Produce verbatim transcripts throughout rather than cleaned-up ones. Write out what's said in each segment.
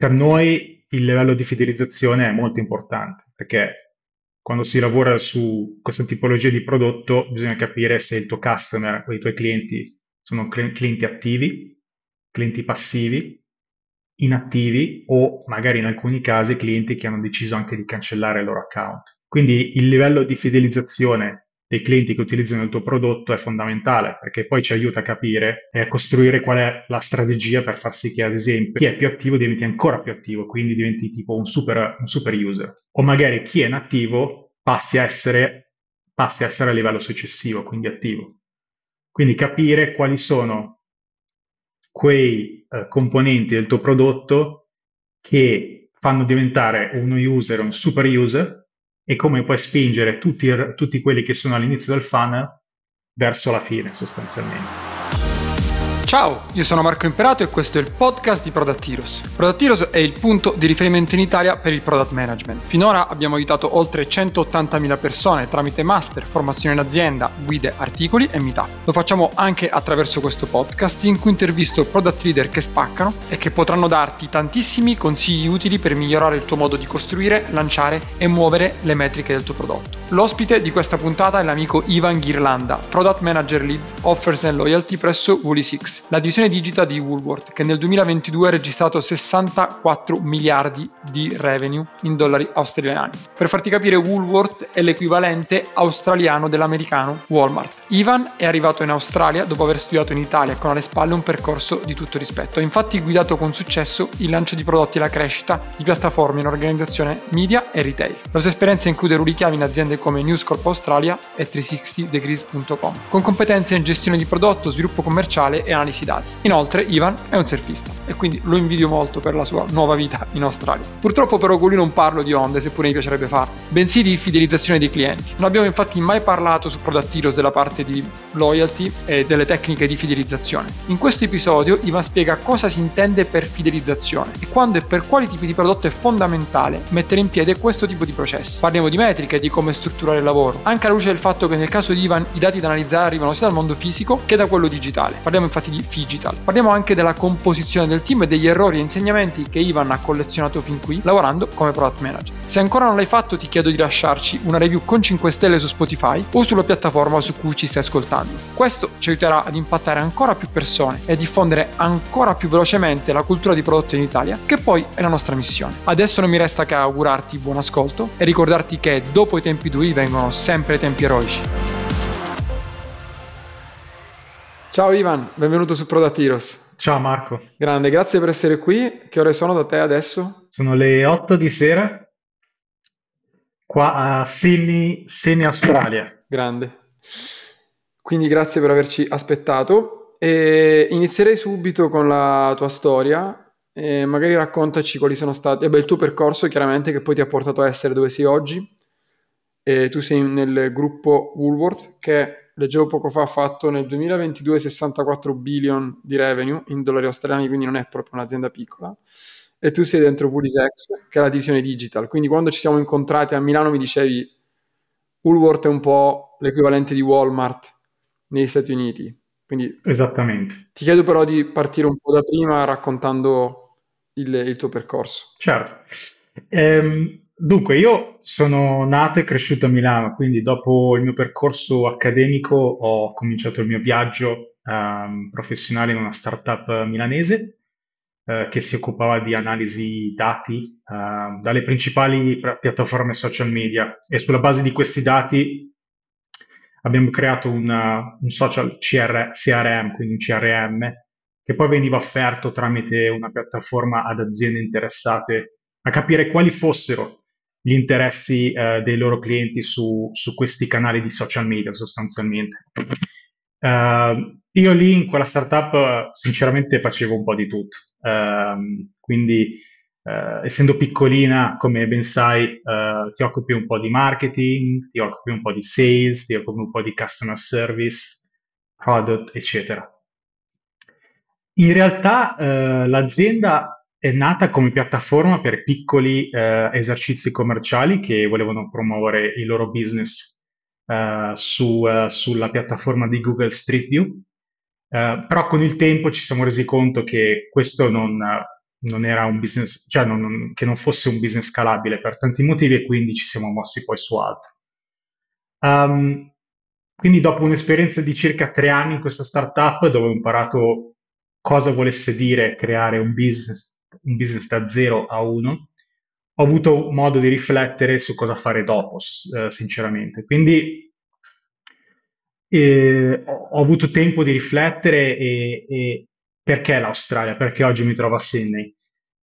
Per noi il livello di fidelizzazione è molto importante, perché quando si lavora su questa tipologia di prodotto bisogna capire se il tuo customer o i tuoi clienti sono cl- clienti attivi, clienti passivi, inattivi o magari in alcuni casi clienti che hanno deciso anche di cancellare il loro account. Quindi il livello di fidelizzazione dei clienti che utilizzano il tuo prodotto è fondamentale, perché poi ci aiuta a capire e a costruire qual è la strategia per far sì che, ad esempio, chi è più attivo diventi ancora più attivo, quindi diventi tipo un super, un super user, o magari chi è inattivo passi a essere, passi a essere a livello successivo, quindi attivo. Quindi capire quali sono quei eh, componenti del tuo prodotto che fanno diventare uno user un super user, e come puoi spingere tutti, tutti quelli che sono all'inizio del funnel verso la fine, sostanzialmente. Ciao, io sono Marco Imperato e questo è il podcast di Product Heroes. Product Heroes è il punto di riferimento in Italia per il product management. Finora abbiamo aiutato oltre centottantamila persone tramite master, formazione in azienda, guide, articoli e meetup. Lo facciamo anche attraverso questo podcast in cui intervisto product leader che spaccano e che potranno darti tantissimi consigli utili per migliorare il tuo modo di costruire, lanciare e muovere le metriche del tuo prodotto. L'ospite di questa puntata è l'amico Ivan Ghirlanda, Product Manager Lead, Offers and Loyalty presso WooliesX, la divisione digita di Woolworths, che nel duemilaventidue ha registrato sessantaquattro miliardi di revenue in dollari australiani. Per farti capire, Woolworths è l'equivalente australiano dell'americano Walmart. Ivan è arrivato in Australia dopo aver studiato in Italia, con alle spalle un percorso di tutto rispetto. Ha infatti guidato con successo il lancio di prodotti e la crescita di piattaforme in organizzazione media e retail. La sua esperienza include rulichiavi in aziende come News Corp Australia e trecentosessanta degrees punto com, con competenze in gestione di prodotto, sviluppo commerciale e analisi dati. Inoltre Ivan è un surfista e quindi lo invidio molto per la sua nuova vita in Australia. Purtroppo però con lui non parlo di onde, seppure mi piacerebbe farlo, bensì di fidelizzazione dei clienti. Non abbiamo infatti mai parlato su Product Heroes della parte di loyalty e delle tecniche di fidelizzazione. In questo episodio Ivan spiega cosa si intende per fidelizzazione e quando e per quali tipi di prodotto è fondamentale mettere in piedi questo tipo di processi. Parliamo di metriche, di come strutturare il lavoro, anche alla luce del fatto che nel caso di Ivan i dati da analizzare arrivano sia dal mondo fisico che da quello digitale. Parliamo infatti di Figital. Parliamo anche della composizione del team e degli errori e insegnamenti che Ivan ha collezionato fin qui lavorando come product manager. Se ancora non l'hai fatto, ti chiedo di lasciarci una review con cinque stelle su Spotify o sulla piattaforma su cui ci stai ascoltando. Questo ci aiuterà ad impattare ancora più persone e a diffondere ancora più velocemente la cultura di prodotto in Italia, che poi è la nostra missione. Adesso non mi resta che augurarti buon ascolto e ricordarti che dopo i tempi duri vengono sempre i tempi eroici. Ciao Ivan, benvenuto su Product Heroes. Ciao Marco. Grande, grazie per essere qui. Che ore sono da te adesso? Sono le otto di sera, qua a Sydney, Sydney, Australia. Grande. Quindi grazie per averci aspettato. E inizierei subito con la tua storia. E magari raccontaci quali sono stati, eh beh, il tuo percorso chiaramente che poi ti ha portato a essere dove sei oggi. E tu sei nel gruppo Woolworths che... leggevo poco fa, ha fatto nel duemilaventidue sessantaquattro billion di revenue in dollari australiani, quindi non è proprio un'azienda piccola. E tu sei dentro WooliesX, che è la divisione digital. Quindi quando ci siamo incontrati a Milano mi dicevi Woolworths è un po' l'equivalente di Walmart negli Stati Uniti. Quindi esattamente. Ti chiedo però di partire un po' da prima raccontando il, il tuo percorso. Certo. Ehm... Dunque, io sono nato e cresciuto a Milano, quindi dopo il mio percorso accademico ho cominciato il mio viaggio um, professionale in una startup milanese uh, che si occupava di analisi dati uh, dalle principali pra- piattaforme social media, e sulla base di questi dati abbiamo creato una, un social C R- C R M, quindi un C R M, che poi veniva offerto tramite una piattaforma ad aziende interessate a capire quali fossero gli interessi eh, dei loro clienti su, su questi canali di social media, sostanzialmente. Uh, io lì in quella startup sinceramente facevo un po' di tutto, uh, quindi uh, essendo piccolina, come ben sai, uh, ti occupi un po' di marketing, ti occupi un po' di sales, ti occupi un po' di customer service, product, eccetera. In realtà uh, l'azienda è nata come piattaforma per piccoli eh, esercizi commerciali che volevano promuovere il loro business eh, su, eh, sulla piattaforma di Google Street View, eh, però con il tempo ci siamo resi conto che questo non, non era un business, cioè non, non, che non fosse un business scalabile per tanti motivi, e quindi ci siamo mossi poi su altro. Um, quindi dopo un'esperienza di circa tre anni in questa startup, dove ho imparato cosa volesse dire creare un business, un business da zero a uno, ho avuto modo di riflettere su cosa fare dopo, eh, sinceramente. Quindi eh, ho avuto tempo di riflettere e, e perché l'Australia? Perché oggi mi trovo a Sydney?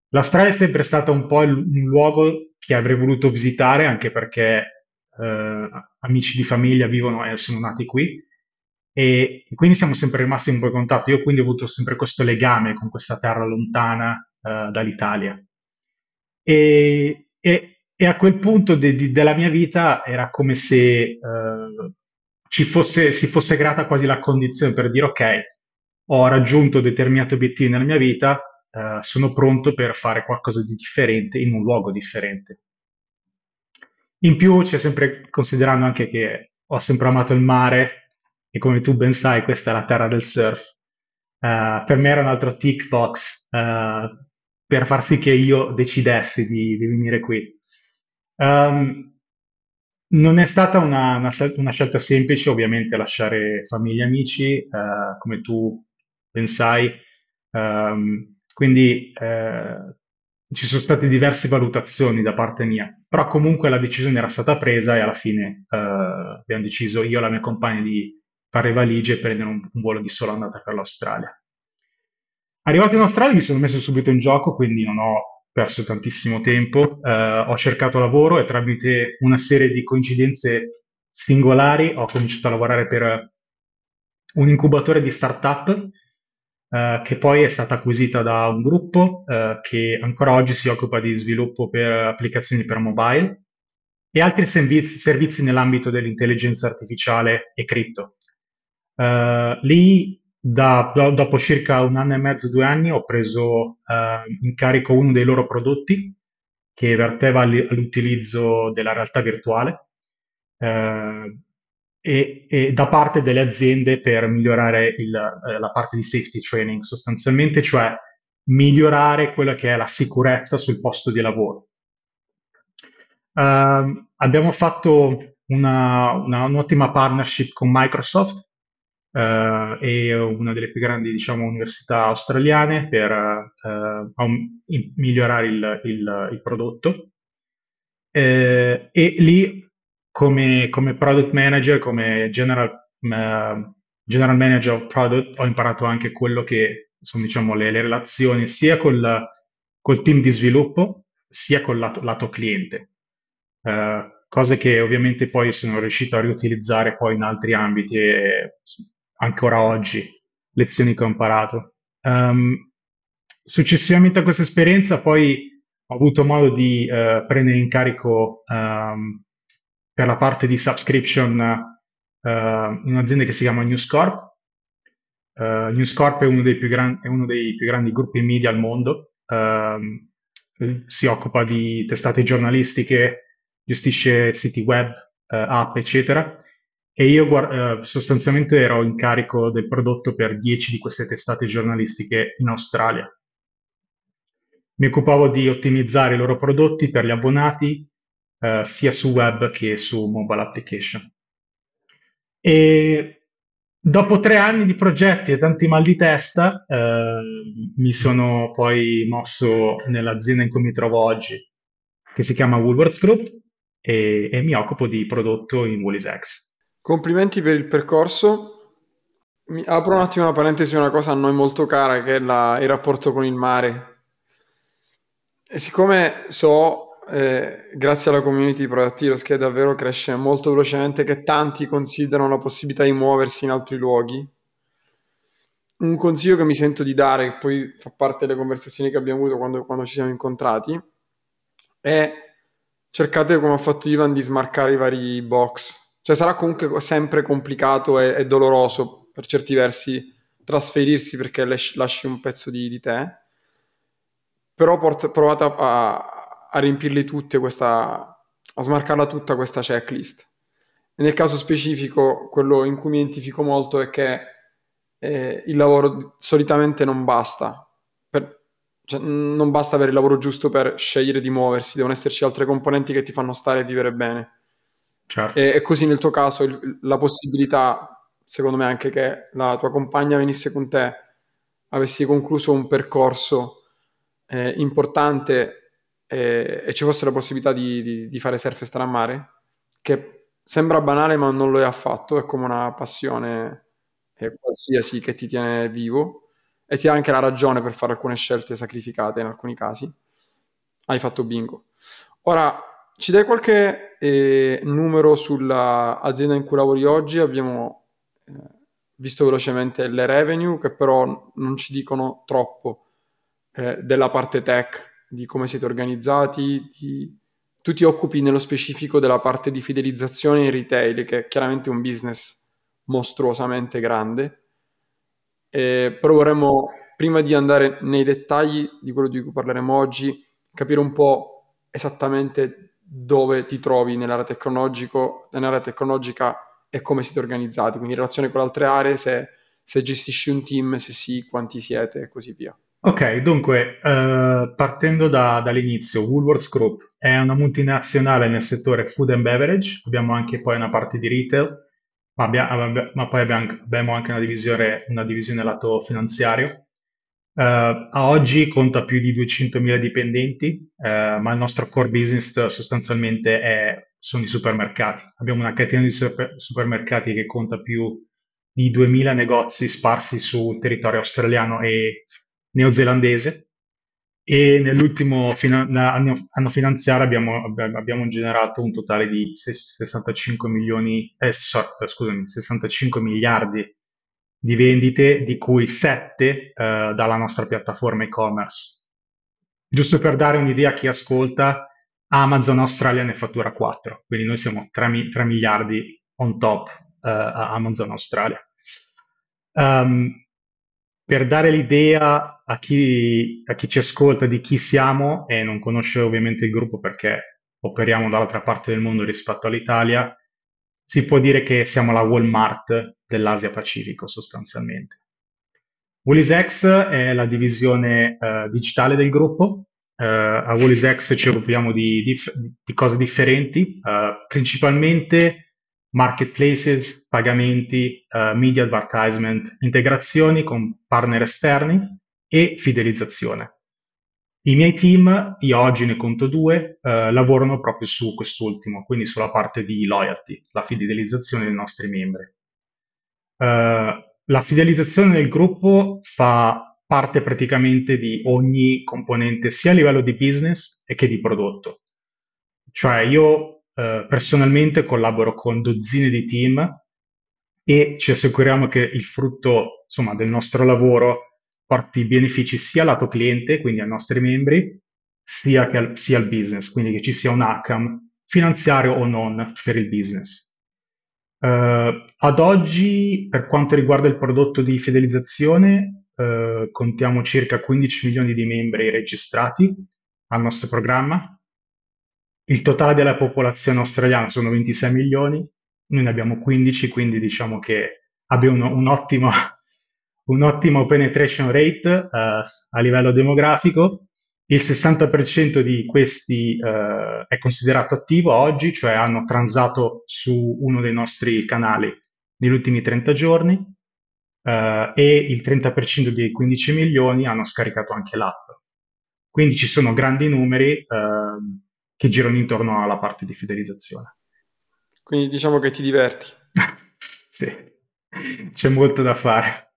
L'Australia è sempre stata un po' il, un luogo che avrei voluto visitare, anche perché eh, amici di famiglia vivono e sono nati qui, e quindi siamo sempre rimasti in buon contatto. Io quindi ho avuto sempre questo legame con questa terra lontana eh, dall'Italia. E, e, e a quel punto de, de, della mia vita era come se eh, ci fosse, si fosse creata quasi la condizione per dire: ok, ho raggiunto determinati obiettivi nella mia vita, eh, sono pronto per fare qualcosa di differente in un luogo differente. In più c'è sempre, considerando anche che ho sempre amato il mare, e come tu ben sai questa è la terra del surf, eh, per me era un altro tick box eh, per far sì che io decidessi di, di venire qui. Um, non è stata una, una, una scelta semplice, ovviamente, lasciare famiglia e amici, uh, come tu pensai. Um, quindi uh, ci sono state diverse valutazioni da parte mia, però comunque la decisione era stata presa, e alla fine uh, abbiamo deciso, io e la mia compagna, di fare valigie e prendere un, un volo di sola andata per l'Australia. Arrivato in Australia mi sono messo subito in gioco, quindi non ho perso tantissimo tempo. Eh, ho cercato lavoro, e tramite una serie di coincidenze singolari ho cominciato a lavorare per un incubatore di startup eh, che poi è stata acquisita da un gruppo eh, che ancora oggi si occupa di sviluppo per applicazioni per mobile e altri servizi, servizi nell'ambito dell'intelligenza artificiale e cripto. Eh, lì Da, dopo circa un anno e mezzo, due anni, ho preso eh, in carico uno dei loro prodotti che verteva all'utilizzo della realtà virtuale eh, e, e da parte delle aziende per migliorare il, eh, la parte di safety training, sostanzialmente, cioè migliorare quella che è la sicurezza sul posto di lavoro. Eh, abbiamo fatto una, una, un'ottima partnership con Microsoft Uh, e una delle più grandi, diciamo, università australiane per uh, um, in, migliorare il, il, il prodotto. Uh, e lì, come, come product manager, come general, uh, general manager of product, ho imparato anche quello che sono, diciamo, le, le relazioni sia col, col team di sviluppo, sia col lato, lato cliente. Uh, cose che ovviamente poi sono riuscito a riutilizzare poi in altri ambiti e, ancora oggi, lezioni che ho imparato. Um, successivamente a questa esperienza poi ho avuto modo di uh, prendere in carico um, per la parte di subscription uh, un'azienda che si chiama News Corp. Uh, News Corp è uno dei più, gran- è uno dei più grandi gruppi media al mondo, uh, si occupa di testate giornalistiche, gestisce siti web, uh, app, eccetera. E io guard- sostanzialmente ero in carico del prodotto per dieci di queste testate giornalistiche in Australia. Mi occupavo di ottimizzare i loro prodotti per gli abbonati, eh, sia su web che su mobile application. E dopo tre anni di progetti e tanti mal di testa, eh, mi sono poi mosso nell'azienda in cui mi trovo oggi, che si chiama Woolworths Group, e, e mi occupo di prodotto in WooliesX. Complimenti per il percorso. Mi apro un attimo una parentesi su una cosa a noi molto cara, che è la, il rapporto con il mare. E siccome so, eh, grazie alla community Product Heroes, che davvero cresce molto velocemente, che tanti considerano la possibilità di muoversi in altri luoghi, un consiglio che mi sento di dare, che poi fa parte delle conversazioni che abbiamo avuto quando, quando ci siamo incontrati, è: cercate, come ha fatto Ivan, di smarcare i vari box. Cioè sarà comunque sempre complicato e, e doloroso per certi versi trasferirsi, perché lasci un pezzo di, di te, però port- provate a, a riempirli tutte, questa, a smarcarla tutta questa checklist. E nel caso specifico, quello in cui mi identifico molto è che eh, il lavoro solitamente non basta. Per, cioè, non basta avere il lavoro giusto per scegliere di muoversi, devono esserci altre componenti che ti fanno stare e vivere bene. Certo. E, e così nel tuo caso il, la possibilità, secondo me, anche che la tua compagna venisse con te, avessi concluso un percorso eh, importante eh, e ci fosse la possibilità di, di, di fare surf e stare a mare, che sembra banale ma non lo è affatto, è come una passione eh, qualsiasi che ti tiene vivo e ti dà anche la ragione per fare alcune scelte sacrificate in alcuni casi. Hai fatto bingo. Ora, ci dai qualche eh, numero sull'azienda in cui lavori oggi? Abbiamo eh, visto velocemente le revenue, che però non ci dicono troppo eh, della parte tech, di come siete organizzati. Di... Tu ti occupi nello specifico della parte di fidelizzazione in retail, che è chiaramente un business mostruosamente grande. Eh, però vorremmo, prima di andare nei dettagli di quello di cui parleremo oggi, capire un po' esattamente dove ti trovi nell'area, tecnologico, nell'area tecnologica e come siete organizzati, quindi in relazione con altre aree, se, se gestisci un team, se sì, quanti siete e così via. Ok, dunque, eh, partendo da, dall'inizio, Woolworths Group è una multinazionale nel settore food and beverage, abbiamo anche poi una parte di retail, Ma, abbiamo, ma poi abbiamo anche una divisione, una divisione lato finanziario. Uh, a oggi conta più di duecentomila dipendenti, uh, ma il nostro core business sostanzialmente è, sono i supermercati. Abbiamo una catena di super, supermercati che conta più di duemila negozi sparsi sul territorio australiano e neozelandese, e nell'ultimo fino, anno, anno finanziario abbiamo, abbiamo generato un totale di sessantacinque milioni eh, sorry, scusami, sessantacinque miliardi di vendite, di cui sette eh, dalla nostra piattaforma e-commerce. Giusto per dare un'idea a chi ascolta, Amazon Australia ne fattura quattro, quindi noi siamo tre, tre miliardi on top eh, a Amazon Australia. Um, Per dare l'idea a chi, a chi ci ascolta di chi siamo e non conosce ovviamente il gruppo perché operiamo dall'altra parte del mondo rispetto all'Italia, si può dire che siamo la Walmart dell'Asia Pacifico sostanzialmente. WooliesX è la divisione eh, digitale del gruppo. Eh, a WooliesX ci occupiamo di, di, di cose differenti, eh, principalmente marketplaces, pagamenti, uh, media advertisement, integrazioni con partner esterni e fidelizzazione. I miei team, io oggi ne conto due, uh, lavorano proprio su quest'ultimo, quindi sulla parte di loyalty, la fidelizzazione dei nostri membri. Uh, la fidelizzazione del gruppo fa parte praticamente di ogni componente, sia a livello di business che di prodotto. Cioè io... Uh, personalmente collaboro con dozzine di team e ci assicuriamo che il frutto, insomma, del nostro lavoro porti benefici sia lato cliente, quindi ai nostri membri, sia, che al, sia al business, quindi che ci sia un outcome finanziario o non per il business. Uh, ad oggi, per quanto riguarda il prodotto di fidelizzazione, uh, contiamo circa quindici milioni di membri registrati al nostro programma. Il totale della popolazione australiana sono ventisei milioni, noi ne abbiamo quindici, quindi diciamo che abbiamo un'ottima un un penetration rate uh, a livello demografico. Il sessanta per cento di questi uh, è considerato attivo oggi, cioè hanno transato su uno dei nostri canali negli ultimi trenta giorni uh, e il trenta per cento dei quindici milioni hanno scaricato anche l'app. Quindi ci sono grandi numeri uh, che girano intorno alla parte di fidelizzazione. Quindi diciamo che ti diverti. Sì, c'è molto da fare.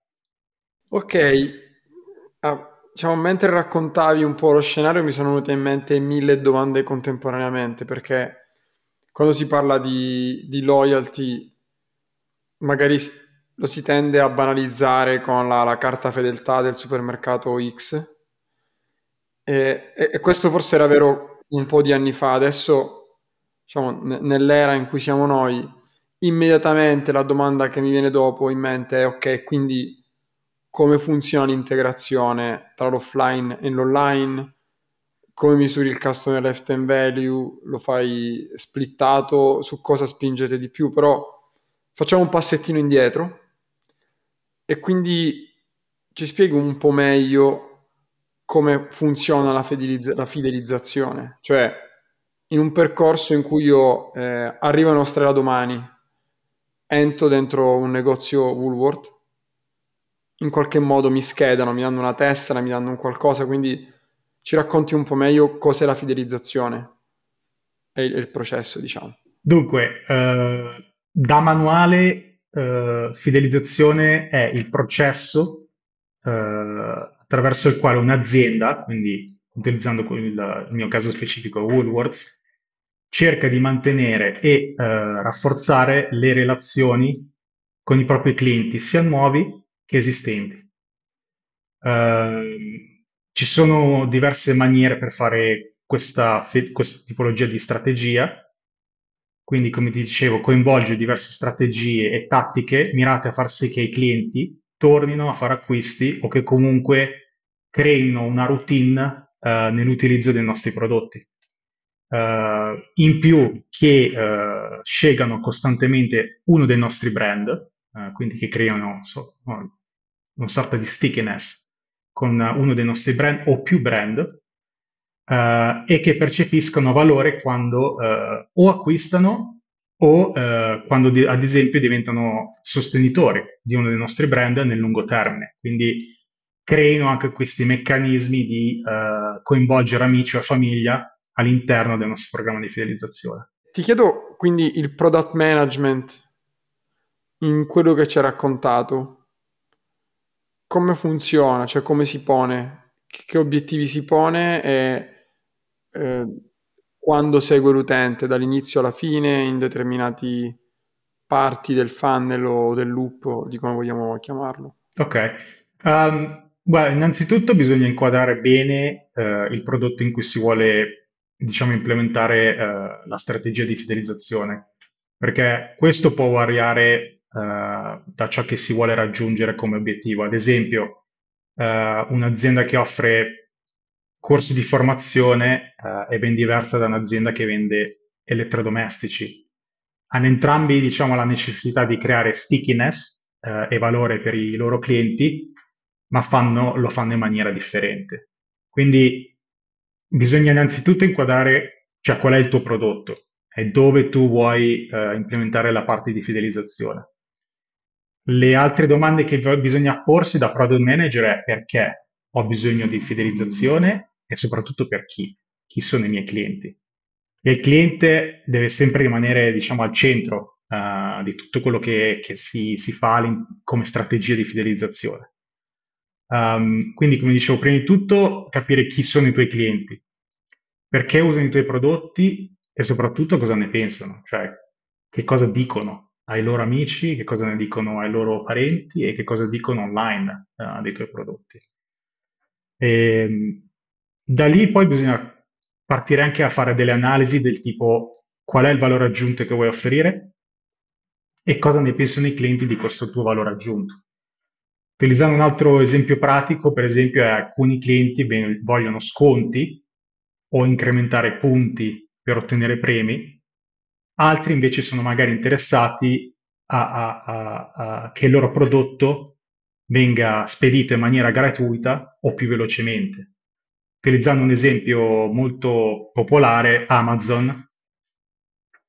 Ok, ah, diciamo, mentre raccontavi un po' lo scenario mi sono venute in mente mille domande contemporaneamente, perché quando si parla di, di loyalty magari lo si tende a banalizzare con la, la carta fedeltà del supermercato X, e, e, e questo forse era vero un po' di anni fa. Adesso, diciamo, n- nell'era in cui siamo noi, immediatamente la domanda che mi viene dopo in mente è: ok, quindi come funziona l'integrazione tra l'offline e l'online? Come misuri il customer lifetime value? Lo fai splittato? Su cosa spingete di più? Però facciamo un passettino indietro e quindi ci spiego un po' meglio come funziona la, fidelizz- la fidelizzazione. Cioè, in un percorso in cui io eh, arrivo in Australia domani, entro dentro un negozio Woolworth, in qualche modo mi schedano, mi danno una tessera, mi danno un qualcosa, quindi ci racconti un po' meglio cos'è la fidelizzazione e il, il processo, diciamo. Dunque, eh, da manuale, eh, fidelizzazione è il processo eh, attraverso il quale un'azienda, quindi utilizzando il mio caso specifico Woolworths, cerca di mantenere e eh, rafforzare le relazioni con i propri clienti, sia nuovi che esistenti. Eh, ci sono diverse maniere per fare questa, questa tipologia di strategia, quindi come ti dicevo coinvolge diverse strategie e tattiche mirate a far sì che i clienti tornino a fare acquisti o che comunque creino una routine uh, nell'utilizzo dei nostri prodotti. Uh, in più che uh, scelgano costantemente uno dei nostri brand, uh, quindi che creano so, una sorta di stickiness con uno dei nostri brand o più brand uh, e che percepiscono valore quando uh, o acquistano o eh, quando di, ad esempio diventano sostenitori di uno dei nostri brand nel lungo termine, quindi creino anche questi meccanismi di eh, coinvolgere amici o famiglia all'interno del nostro programma di fidelizzazione. Ti chiedo quindi il product management, in quello che ci hai raccontato, come funziona, cioè come si pone, che obiettivi si pone e... Eh, quando segue l'utente, dall'inizio alla fine, in determinati parti del funnel o del loop, o di come vogliamo chiamarlo. Ok. Um, well, innanzitutto bisogna inquadrare bene uh, il prodotto in cui si vuole, diciamo, implementare uh, la strategia di fidelizzazione, perché questo può variare uh, da ciò che si vuole raggiungere come obiettivo. Ad esempio, uh, un'azienda che offre corsi di formazione uh, è ben diversa da un'azienda che vende elettrodomestici. Hanno entrambi, diciamo, la necessità di creare stickiness uh, e valore per i loro clienti, ma fanno, lo fanno in maniera differente. Quindi bisogna innanzitutto inquadrare, cioè, qual è il tuo prodotto e dove tu vuoi uh, implementare la parte di fidelizzazione. Le altre domande che bisogna porsi da product manager è: perché ho bisogno di fidelizzazione? E soprattutto per chi, chi sono i miei clienti. E il cliente deve sempre rimanere, diciamo, al centro uh, di tutto quello che, che si, si fa come strategia di fidelizzazione. Um, quindi, come dicevo, prima di tutto capire chi sono i tuoi clienti, perché usano i tuoi prodotti e soprattutto cosa ne pensano, cioè che cosa dicono ai loro amici, che cosa ne dicono ai loro parenti e che cosa dicono online uh, dei tuoi prodotti. E da lì poi bisogna partire anche a fare delle analisi del tipo: qual è il valore aggiunto che vuoi offrire e cosa ne pensano i clienti di questo tuo valore aggiunto. Utilizzando un altro esempio pratico, per esempio, è alcuni clienti vogliono sconti o incrementare punti per ottenere premi, altri invece sono magari interessati a, a, a, a che il loro prodotto venga spedito in maniera gratuita o più velocemente. Utilizzando un esempio molto popolare, Amazon: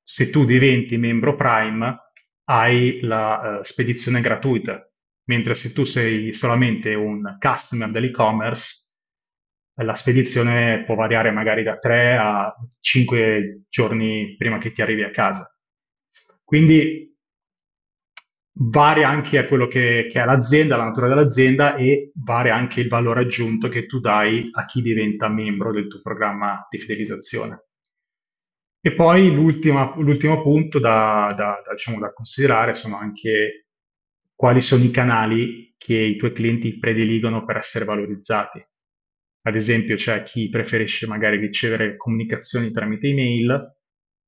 se tu diventi membro Prime hai la uh, spedizione gratuita, mentre se tu sei solamente un customer dell'e-commerce la spedizione può variare magari da tre a cinque giorni prima che ti arrivi a casa. Quindi varia anche a quello che, che è l'azienda, la natura dell'azienda, e varia anche il valore aggiunto che tu dai a chi diventa membro del tuo programma di fidelizzazione. E poi l'ultima, l'ultimo punto da, da, da, diciamo, da considerare sono anche quali sono i canali che i tuoi clienti prediligono per essere valorizzati. Ad esempio, c'è chi preferisce magari ricevere comunicazioni tramite email,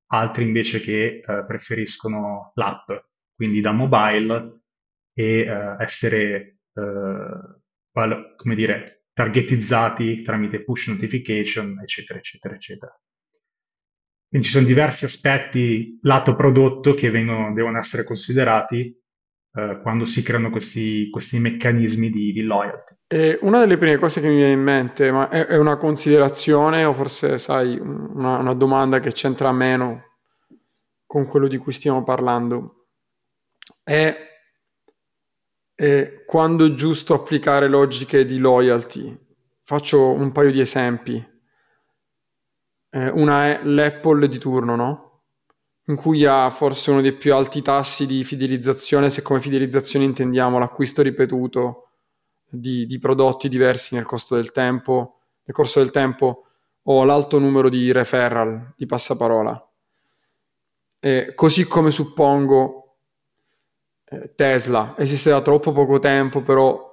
altri invece che eh, preferiscono l'app, quindi da mobile, e uh, essere, uh, val- come dire, targetizzati tramite push notification, eccetera, eccetera, eccetera. Quindi ci sono diversi aspetti lato prodotto che vengono, devono essere considerati eh, quando si creano questi, questi meccanismi di, di loyalty. Eh, una delle prime cose che mi viene in mente, ma è, è una considerazione o forse, sai, una, una domanda che c'entra meno con quello di cui stiamo parlando, è, è quando è giusto applicare logiche di loyalty. Faccio un paio di esempi. Eh, una è l'Apple di turno, no? In cui ha forse uno dei più alti tassi di fidelizzazione, se come fidelizzazione intendiamo l'acquisto ripetuto di, di prodotti diversi nel costo del tempo, nel corso del tempo, o l'alto numero di referral, di passaparola. Eh, così come suppongo eh, Tesla esiste da troppo poco tempo, però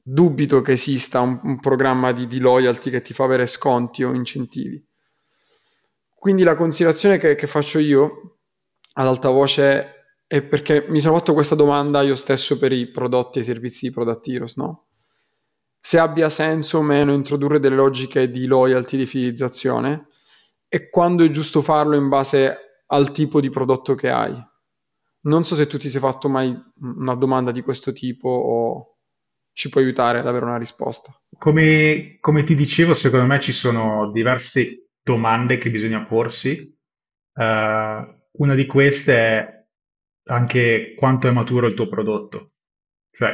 dubito che esista un, un programma di, di loyalty che ti fa avere sconti o incentivi. Quindi la considerazione che, che faccio io ad alta voce è perché mi sono fatto questa domanda io stesso per i prodotti e i servizi di Product Heroes, no? Se abbia senso o meno introdurre delle logiche di loyalty, di fidelizzazione, e quando è giusto farlo in base al tipo di prodotto che hai. Non so se tu ti sei fatto mai una domanda di questo tipo o ci puoi aiutare ad avere una risposta. Come, come ti dicevo, secondo me ci sono diverse domande che bisogna porsi. Uh, una di queste è anche quanto è maturo il tuo prodotto. Cioè,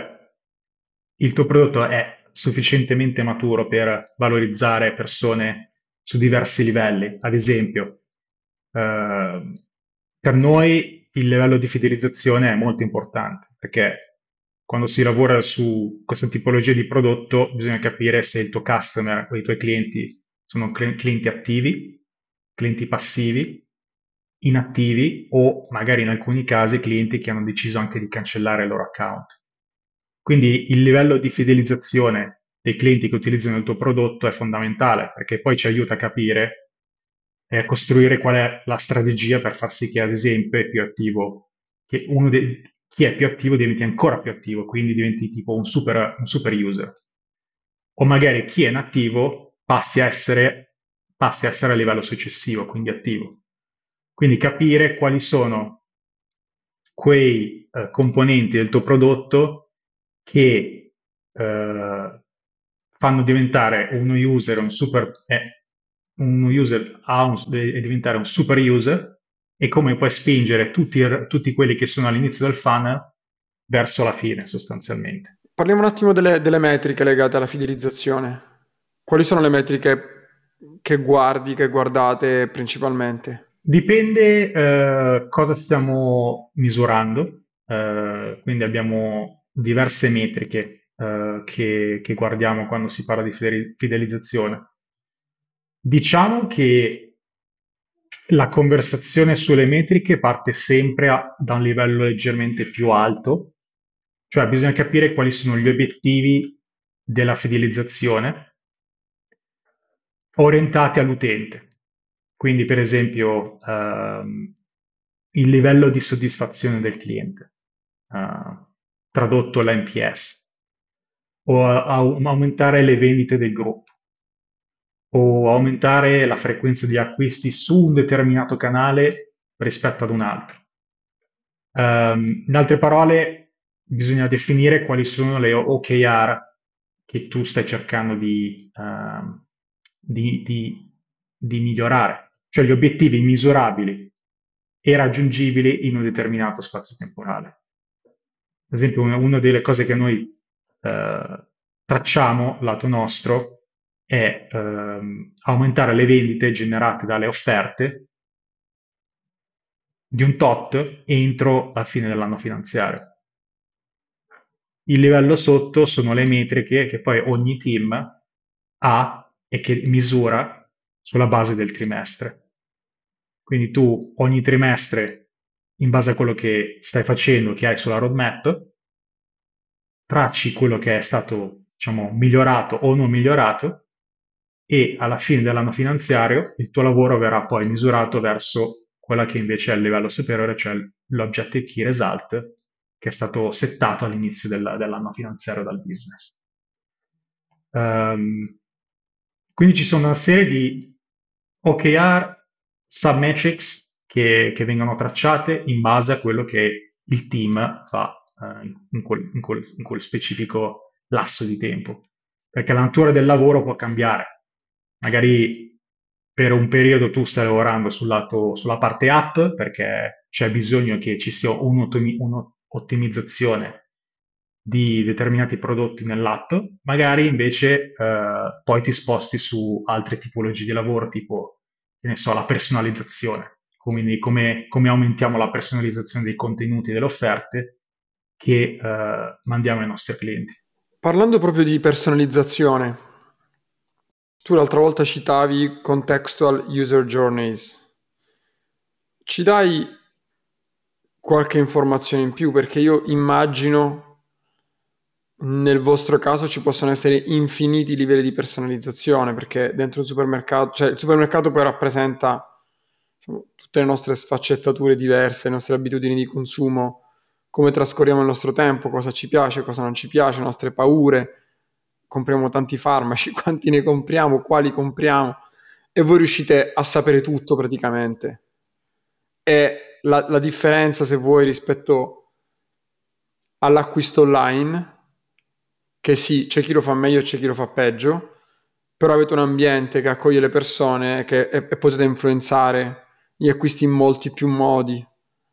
il tuo prodotto è sufficientemente maturo per valorizzare persone su diversi livelli. Ad esempio, Uh, per noi il livello di fidelizzazione è molto importante, perché quando si lavora su questa tipologia di prodotto bisogna capire se il tuo customer o i tuoi clienti sono cl- clienti attivi, clienti passivi, inattivi, o magari in alcuni casi clienti che hanno deciso anche di cancellare il loro account. Quindi il livello di fidelizzazione dei clienti che utilizzano il tuo prodotto è fondamentale, perché poi ci aiuta a capire e a costruire qual è la strategia per far sì che, ad esempio, è più attivo, che uno de- chi è più attivo diventi ancora più attivo, quindi diventi tipo un super, un super user, o magari chi è inattivo passi a essere passi a essere a livello successivo, quindi attivo. Quindi capire quali sono quei eh, componenti del tuo prodotto che eh, fanno diventare uno user un super eh, un user a un, a diventare un super user, e come puoi spingere tutti, tutti quelli che sono all'inizio del funnel verso la fine, sostanzialmente. Parliamo un attimo delle, delle metriche legate alla fidelizzazione. Quali sono le metriche che guardi, che guardate principalmente? Dipende eh, cosa stiamo misurando, eh, quindi abbiamo diverse metriche eh, che, che guardiamo quando si parla di fidelizzazione. Diciamo che la conversazione sulle metriche parte sempre a, da un livello leggermente più alto, cioè bisogna capire quali sono gli obiettivi della fidelizzazione orientati all'utente. Quindi, per esempio, ehm, il livello di soddisfazione del cliente, eh, tradotto l'N P S, o a, a, aumentare le vendite del gruppo, o aumentare la frequenza di acquisti su un determinato canale rispetto ad un altro. Um, in altre parole, bisogna definire quali sono le O K R che tu stai cercando di, um, di, di, di migliorare, cioè gli obiettivi misurabili e raggiungibili in un determinato spazio temporale. Ad esempio, una delle cose che noi uh, tracciamo, lato nostro, è ehm, aumentare le vendite generate dalle offerte di un tot entro la fine dell'anno finanziario. Il livello sotto sono le metriche che poi ogni team ha e che misura sulla base del trimestre. Quindi tu ogni trimestre, in base a quello che stai facendo, che hai sulla roadmap, tracci quello che è stato, diciamo, migliorato o non migliorato, e alla fine dell'anno finanziario il tuo lavoro verrà poi misurato verso quella che invece è il livello superiore, cioè l'objective key result, che è stato settato all'inizio del, dell'anno finanziario dal business. Um, quindi ci sono una serie di O K R, submetrics, che, che vengono tracciate in base a quello che il team fa eh, in, quel, in, quel, in quel specifico lasso di tempo, perché la natura del lavoro può cambiare. Magari per un periodo tu stai lavorando sul lato, sulla parte app, perché c'è bisogno che ci sia un'ottimizzazione di determinati prodotti nell'app, magari invece eh, poi ti sposti su altre tipologie di lavoro, tipo, che ne so, la personalizzazione, quindi come, come aumentiamo la personalizzazione dei contenuti e delle offerte che eh, mandiamo ai nostri clienti. Parlando proprio di personalizzazione, tu l'altra volta citavi contextual user journeys. Ci dai qualche informazione in più? Perché io immagino nel vostro caso ci possono essere infiniti livelli di personalizzazione, perché dentro il supermercato, cioè il supermercato poi rappresenta, diciamo, tutte le nostre sfaccettature diverse, le nostre abitudini di consumo, come trascorriamo il nostro tempo, cosa ci piace, cosa non ci piace, le nostre paure. Compriamo tanti farmaci, quanti ne compriamo, quali compriamo, e voi riuscite a sapere tutto praticamente. E la, la differenza, se vuoi, rispetto all'acquisto online, che sì, c'è chi lo fa meglio e c'è chi lo fa peggio, però avete un ambiente che accoglie le persone che, e, e potete influenzare gli acquisti in molti più modi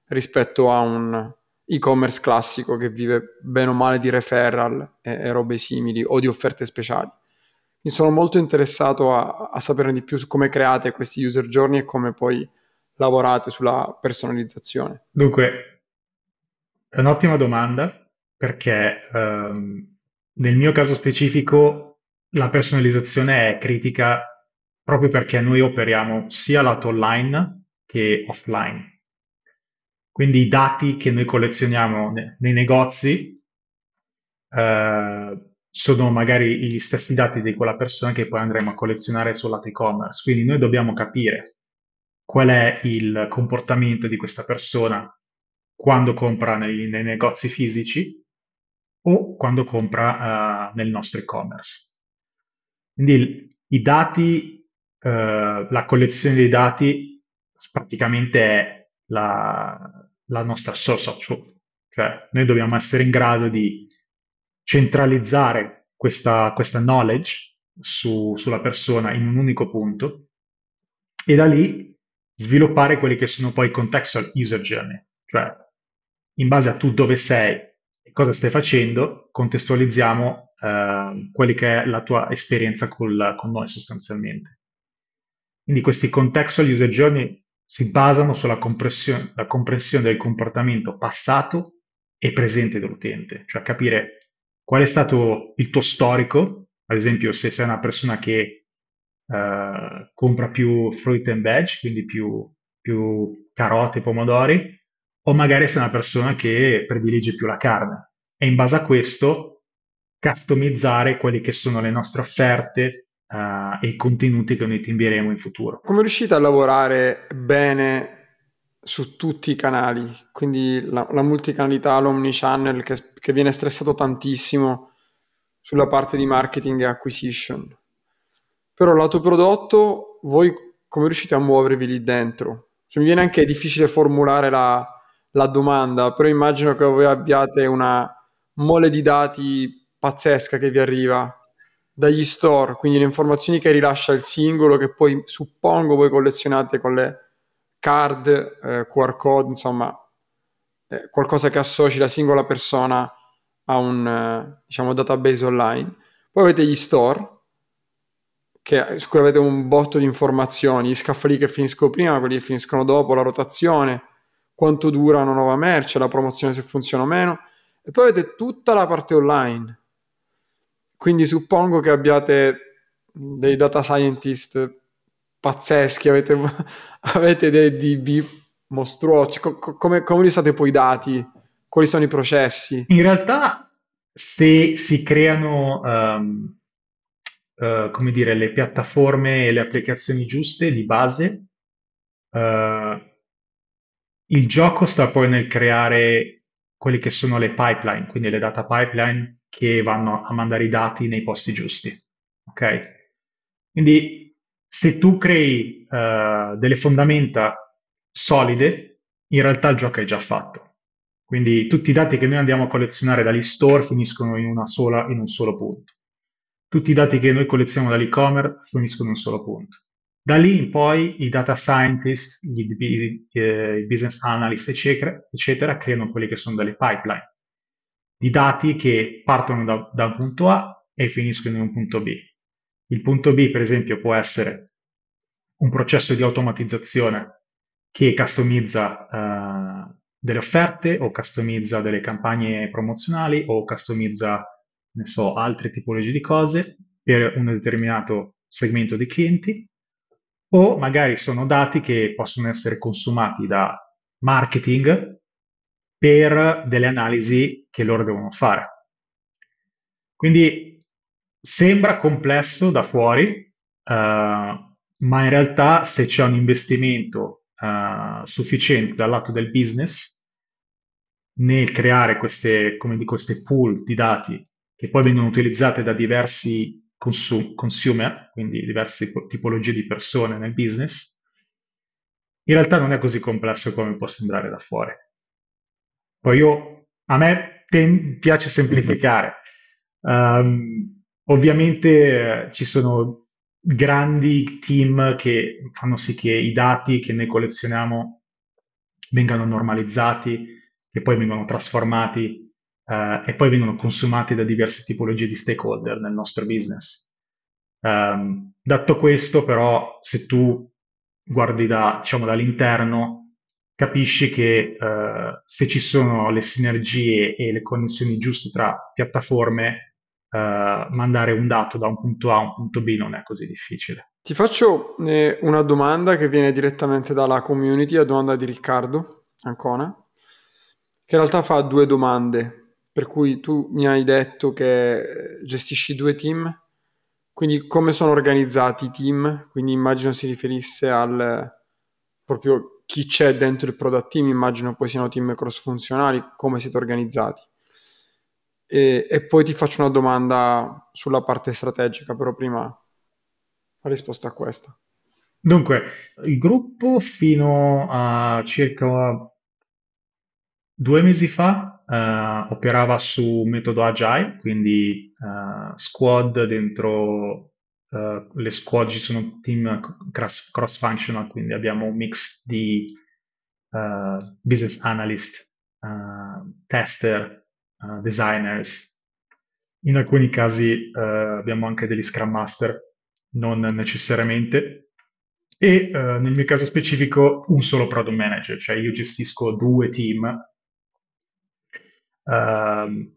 rispetto a un e-commerce classico che vive bene o male di referral e, e robe simili o di offerte speciali. Mi sono molto interessato a, a saperne di più su come create questi user journey e come poi lavorate sulla personalizzazione. Dunque, è un'ottima domanda, perché um... nel mio caso specifico la personalizzazione è critica proprio perché noi operiamo sia lato online che offline. Quindi i dati che noi collezioniamo nei negozi eh, sono magari gli stessi dati di quella persona che poi andremo a collezionare sul lato e-commerce. Quindi noi dobbiamo capire qual è il comportamento di questa persona quando compra nei, nei negozi fisici o quando compra uh, nel nostro e-commerce. Quindi il, i dati, uh, la collezione dei dati praticamente è la, la nostra source of truth, cioè noi dobbiamo essere in grado di centralizzare questa, questa knowledge su, sulla persona in un unico punto e da lì sviluppare quelli che sono poi contextual user journey, cioè in base a tu dove sei, cosa stai facendo, contestualizziamo eh, quelli che è la tua esperienza col, con noi sostanzialmente. Quindi questi contextual user journey si basano sulla comprensione, la comprensione del comportamento passato e presente dell'utente, cioè capire qual è stato il tuo storico, ad esempio se sei una persona che eh, compra più fruit and veg, quindi più, più carote e pomodori, o magari sei una persona che predilige più la carne, e in base a questo customizzare quelle che sono le nostre offerte uh, e i contenuti che noi ti invieremo in futuro. Come riuscite a lavorare bene su tutti i canali? Quindi la, la multicanalità, l'omnichannel che, che viene stressato tantissimo sulla parte di marketing e acquisition. Però lato prodotto, voi come riuscite a muovervi lì dentro? Cioè, mi viene anche difficile formulare la... la domanda, però immagino che voi abbiate una mole di dati pazzesca che vi arriva dagli store, quindi le informazioni che rilascia il singolo, che poi suppongo voi collezionate con le card, eh, Q R code, insomma eh, qualcosa che associ la singola persona a un eh, diciamo database online. Poi avete gli store che, su cui avete un botto di informazioni, gli scaffali che finiscono prima, quelli che finiscono dopo, la rotazione, quanto dura una nuova merce, la promozione se funziona o meno, e poi avete tutta la parte online. Quindi suppongo che abbiate dei data scientist pazzeschi, avete, avete dei D B mostruosi, cioè, co- co- come, come li state poi dati? Quali sono i processi? In realtà se si creano, um, uh, come dire, le piattaforme e le applicazioni giuste di base, uh, il gioco sta poi nel creare quelle che sono le pipeline, quindi le data pipeline che vanno a mandare i dati nei posti giusti, ok? Quindi se tu crei uh, delle fondamenta solide, in realtà il gioco è già fatto. Quindi tutti i dati che noi andiamo a collezionare dagli store finiscono in una sola, in un solo punto. Tutti i dati che noi collezioniamo dall'e-commerce finiscono in un solo punto. Da lì in poi i data scientist, i eh, business analyst, eccetera, eccetera, creano quelle che sono delle pipeline di dati che partono da, da un punto A e finiscono in un punto B. Il punto B, per esempio, può essere un processo di automatizzazione che customizza eh, delle offerte o customizza delle campagne promozionali o customizza, ne so, altre tipologie di cose per un determinato segmento di clienti, o magari sono dati che possono essere consumati da marketing per delle analisi che loro devono fare. Quindi sembra complesso da fuori, uh, ma in realtà se c'è un investimento uh, sufficiente dal lato del business nel creare queste, come dico, queste pool di dati che poi vengono utilizzate da diversi consum- consumer, quindi diverse tipologie di persone nel business, in realtà non è così complesso come può sembrare da fuori. Poi io, a me ten- piace semplificare. Um, ovviamente eh, ci sono grandi team che fanno sì che i dati che noi collezioniamo vengano normalizzati, che poi vengono trasformati Uh, e poi vengono consumati da diverse tipologie di stakeholder nel nostro business. Um, detto questo, però, se tu guardi da, diciamo, dall'interno, capisci che uh, se ci sono le sinergie e le connessioni giuste tra piattaforme, uh, mandare un dato da un punto A a un punto B non è così difficile. Ti faccio eh, una domanda che viene direttamente dalla community, la domanda di Riccardo Ancona, che in realtà fa due domande. Per cui tu mi hai detto che gestisci due team, quindi come sono organizzati i team? Quindi immagino si riferisse al proprio chi c'è dentro il product team, immagino poi siano team cross-funzionali, come siete organizzati. E, e poi ti faccio una domanda sulla parte strategica, però prima la risposta a questa. Dunque, il gruppo fino a circa due mesi fa Uh, operava su metodo agile, quindi uh, squad dentro uh, le squad ci sono team cross, cross functional, quindi abbiamo un mix di uh, business analyst, uh, tester, uh, designers, in alcuni casi uh, abbiamo anche degli scrum master, non necessariamente, e uh, nel mio caso specifico un solo product manager, cioè io gestisco due team Uh,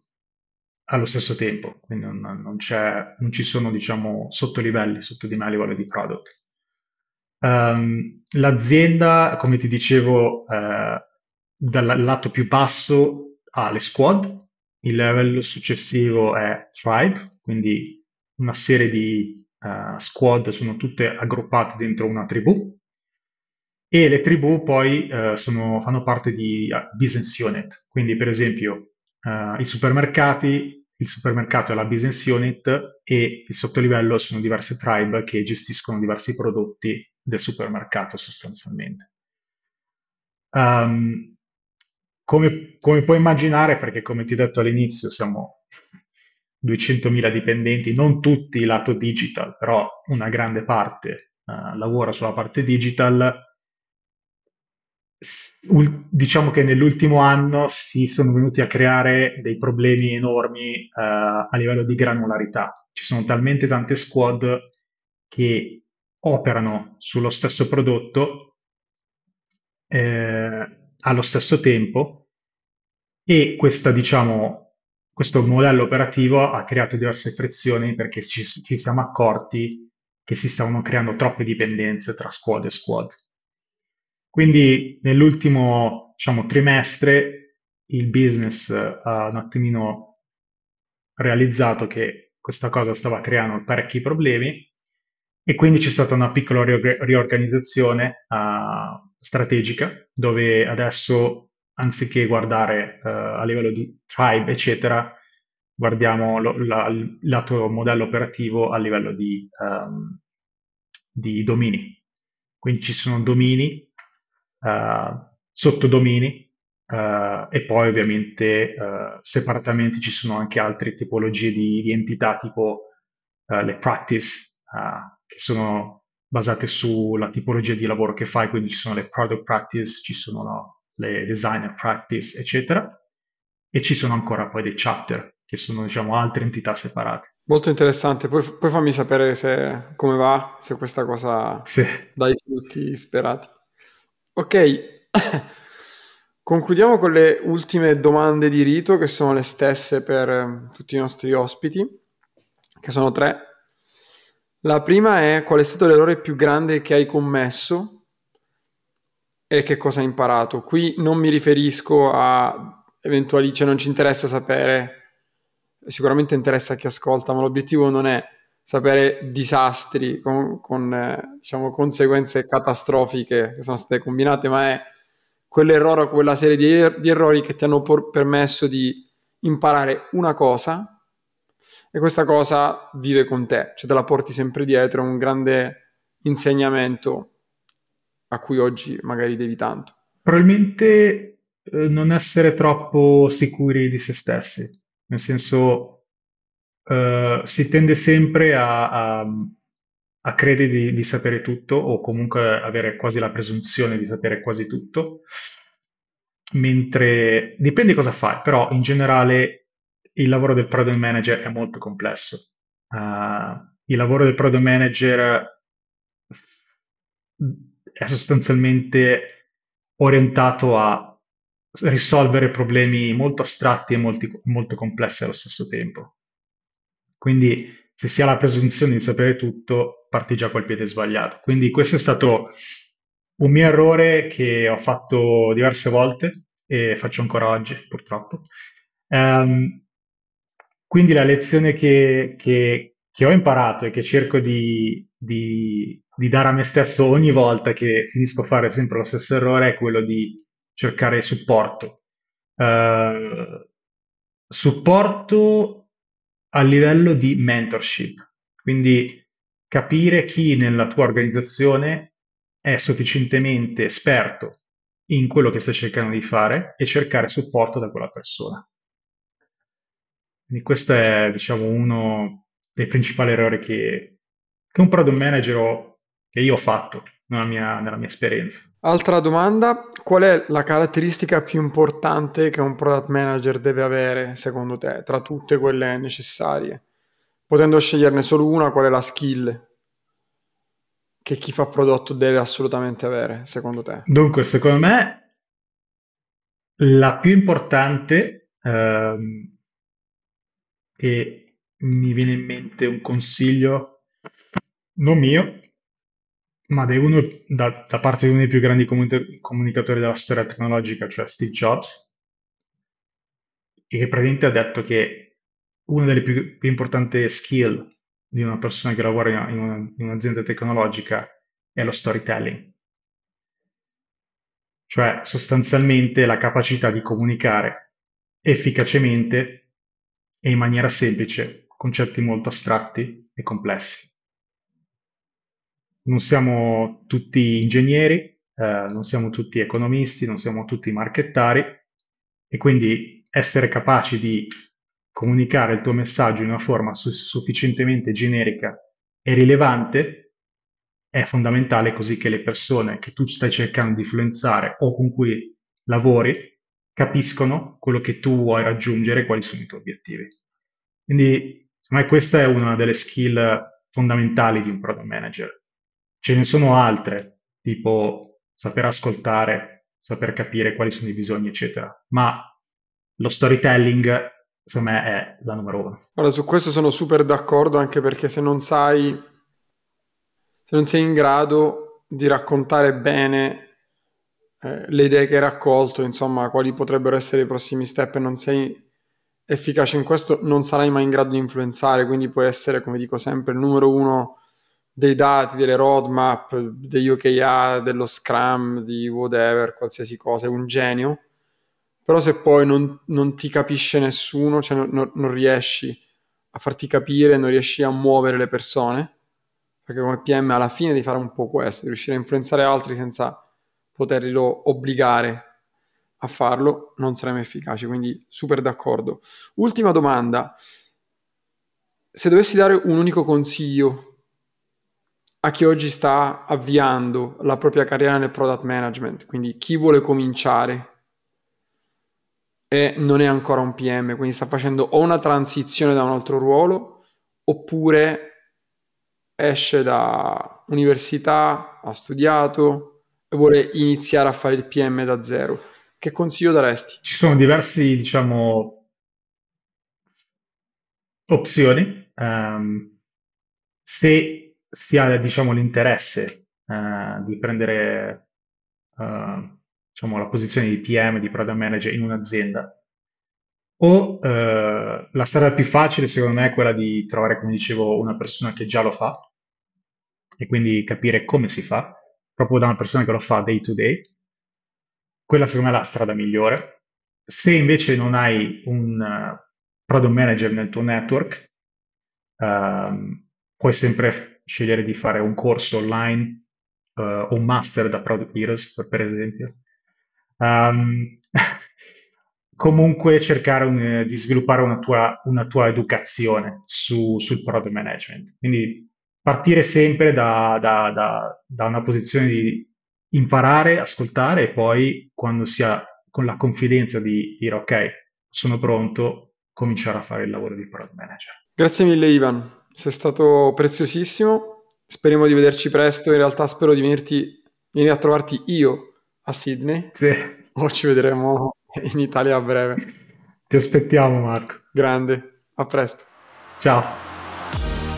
allo stesso tempo, quindi non, non, c'è, non ci sono, diciamo, sottolivelli sotto di me a livello di product. Um, l'azienda, come ti dicevo, uh, dal lato più basso ha le squad, il livello successivo è tribe, quindi una serie di uh, squad sono tutte aggruppate dentro una tribù, e le tribù poi uh, sono, fanno parte di uh, business unit, quindi per esempio uh, i supermercati, il supermercato è la business unit e il sottolivello sono diverse tribe che gestiscono diversi prodotti del supermercato sostanzialmente. Um, come, come puoi immaginare, perché come ti ho detto all'inizio siamo duecentomila dipendenti, non tutti lato digital, però una grande parte uh, lavora sulla parte digital. Diciamo che nell'ultimo anno si sono venuti a creare dei problemi enormi eh, a livello di granularità. Ci sono talmente tante squad che operano sullo stesso prodotto eh, allo stesso tempo, e questa, diciamo, questo modello operativo ha creato diverse frizioni perché ci, ci siamo accorti che si stavano creando troppe dipendenze tra squad e squad. Quindi nell'ultimo, diciamo, trimestre il business uh, ha un attimino realizzato che questa cosa stava creando parecchi problemi, e quindi c'è stata una piccola ri- riorganizzazione uh, strategica, dove adesso anziché guardare uh, a livello di tribe eccetera, guardiamo lo, la, il lato modello operativo a livello di, um, di domini. Quindi ci sono domini, Uh, sottodomini, Uh, e poi ovviamente uh, separatamente ci sono anche altre tipologie di, di entità, tipo uh, le practice, uh, che sono basate sulla tipologia di lavoro che fai, quindi ci sono le product practice, ci sono no, le designer practice, eccetera, e ci sono ancora poi dei chapter, che sono diciamo altre entità separate. Molto interessante, poi, poi fammi sapere se come va, se questa cosa sì. Dai frutti sperati. Ok. Concludiamo con le ultime domande di rito, che sono le stesse per tutti i nostri ospiti, che sono tre. La prima è: qual è stato l'errore più grande che hai commesso e che cosa hai imparato? Qui non mi riferisco a eventuali, cioè non ci interessa sapere, sicuramente interessa a chi ascolta, ma l'obiettivo non è sapere disastri con, con eh, diciamo, conseguenze catastrofiche che sono state combinate, ma è quell'errore o quella serie di, er- di errori che ti hanno por- permesso di imparare una cosa, e questa cosa vive con te, cioè te la porti sempre dietro, un grande insegnamento a cui oggi magari devi tanto. Probabilmente eh, non essere troppo sicuri di se stessi, nel senso eh, si tende sempre a, a, a credere di, di sapere tutto, o comunque avere quasi la presunzione di sapere quasi tutto, mentre dipende cosa fai, però in generale il lavoro del product manager è molto complesso. Uh, il lavoro del product manager è sostanzialmente orientato a risolvere problemi molto astratti e molti, molto complessi allo stesso tempo. Quindi se si ha la presunzione di sapere tutto, parti già col piede sbagliato. Quindi questo è stato un mio errore che ho fatto diverse volte e faccio ancora oggi, purtroppo. Um, quindi la lezione che, che, che ho imparato e che cerco di, di, di dare a me stesso ogni volta che finisco a fare sempre lo stesso errore è quello di cercare supporto. Uh, supporto a livello di mentorship, quindi capire chi nella tua organizzazione è sufficientemente esperto in quello che stai cercando di fare e cercare supporto da quella persona. Quindi questo è, diciamo, uno dei principali errori che, che un product manager ho, che io ho fatto nella mia, nella mia esperienza. Altra domanda: qual è la caratteristica più importante che un product manager deve avere, secondo te, tra tutte quelle necessarie? Potendo sceglierne solo una, qual è la skill che chi fa prodotto deve assolutamente avere, secondo te? Dunque, secondo me, la più importante, ehm, e mi viene in mente un consiglio, non mio, ma di uno, da, da parte di uno dei più grandi comun- comunicatori della storia tecnologica, cioè Steve Jobs, e che praticamente ha detto che una delle più, più importanti skill di una persona che lavora in, una, in un'azienda tecnologica è lo storytelling. Cioè, sostanzialmente, la capacità di comunicare efficacemente e in maniera semplice concetti molto astratti e complessi. Non siamo tutti ingegneri, eh, non siamo tutti economisti, non siamo tutti marchettari, e quindi essere capaci di comunicare il tuo messaggio in una forma su- sufficientemente generica e rilevante è fondamentale, così che le persone che tu stai cercando di influenzare o con cui lavori capiscono quello che tu vuoi raggiungere, quali sono i tuoi obiettivi. Quindi, secondo me, questa è una delle skill fondamentali di un product manager. Ce ne sono altre, tipo saper ascoltare, saper capire quali sono i bisogni, eccetera. Ma lo storytelling, secondo me, è la numero uno. Allora, su questo sono super d'accordo, anche perché se non sai, se non sei in grado di raccontare bene eh, le idee che hai raccolto, insomma, quali potrebbero essere i prossimi step, e non sei efficace in questo, non sarai mai in grado di influenzare. Quindi puoi essere, come dico sempre, il numero uno dei dati, delle roadmap, degli O K R, dello Scrum, di whatever, qualsiasi cosa, è un genio. Però se poi non, non ti capisce nessuno, cioè non, non, non riesci a farti capire, non riesci a muovere le persone, perché come P M alla fine devi fare un po' questo, di riuscire a influenzare altri senza poterlo obbligare a farlo non saremo efficaci, quindi super d'accordo. Ultima domanda: se dovessi dare un unico consiglio a chi oggi sta avviando la propria carriera nel product management, quindi chi vuole cominciare e non è ancora un P M, quindi sta facendo o una transizione da un altro ruolo oppure esce da università, ha studiato e vuole iniziare a fare il P M da zero, che consiglio daresti? Ci sono diversi, diciamo, opzioni. Um, se si ha, diciamo, l'interesse uh, di prendere uh, diciamo, la posizione di P M, di product manager in un'azienda, o eh, la strada più facile secondo me è quella di trovare, come dicevo, una persona che già lo fa e quindi capire come si fa, proprio da una persona che lo fa day to day. Quella secondo me è la strada migliore. Se invece non hai un uh, product manager nel tuo network, uh, puoi sempre scegliere di fare un corso online uh, o un master da Product Heroes, per esempio. Um, comunque cercare un, di sviluppare una tua, una tua educazione su, sul product management, quindi partire sempre da, da, da, da una posizione di imparare, ascoltare e poi, quando si ha con la confidenza di dire ok, sono pronto, cominciare a fare il lavoro di product manager. Grazie mille Ivan, sei stato preziosissimo, speriamo di vederci presto, in realtà spero di venirti, venire a trovarti io a Sydney, sì. O ci vedremo in Italia a breve. Ti aspettiamo Marco. Grande, a presto. Ciao.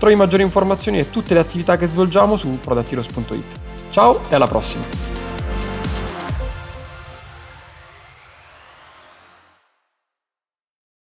Trovi maggiori informazioni e tutte le attività che svolgiamo su product heroes punto it. Ciao e alla prossima!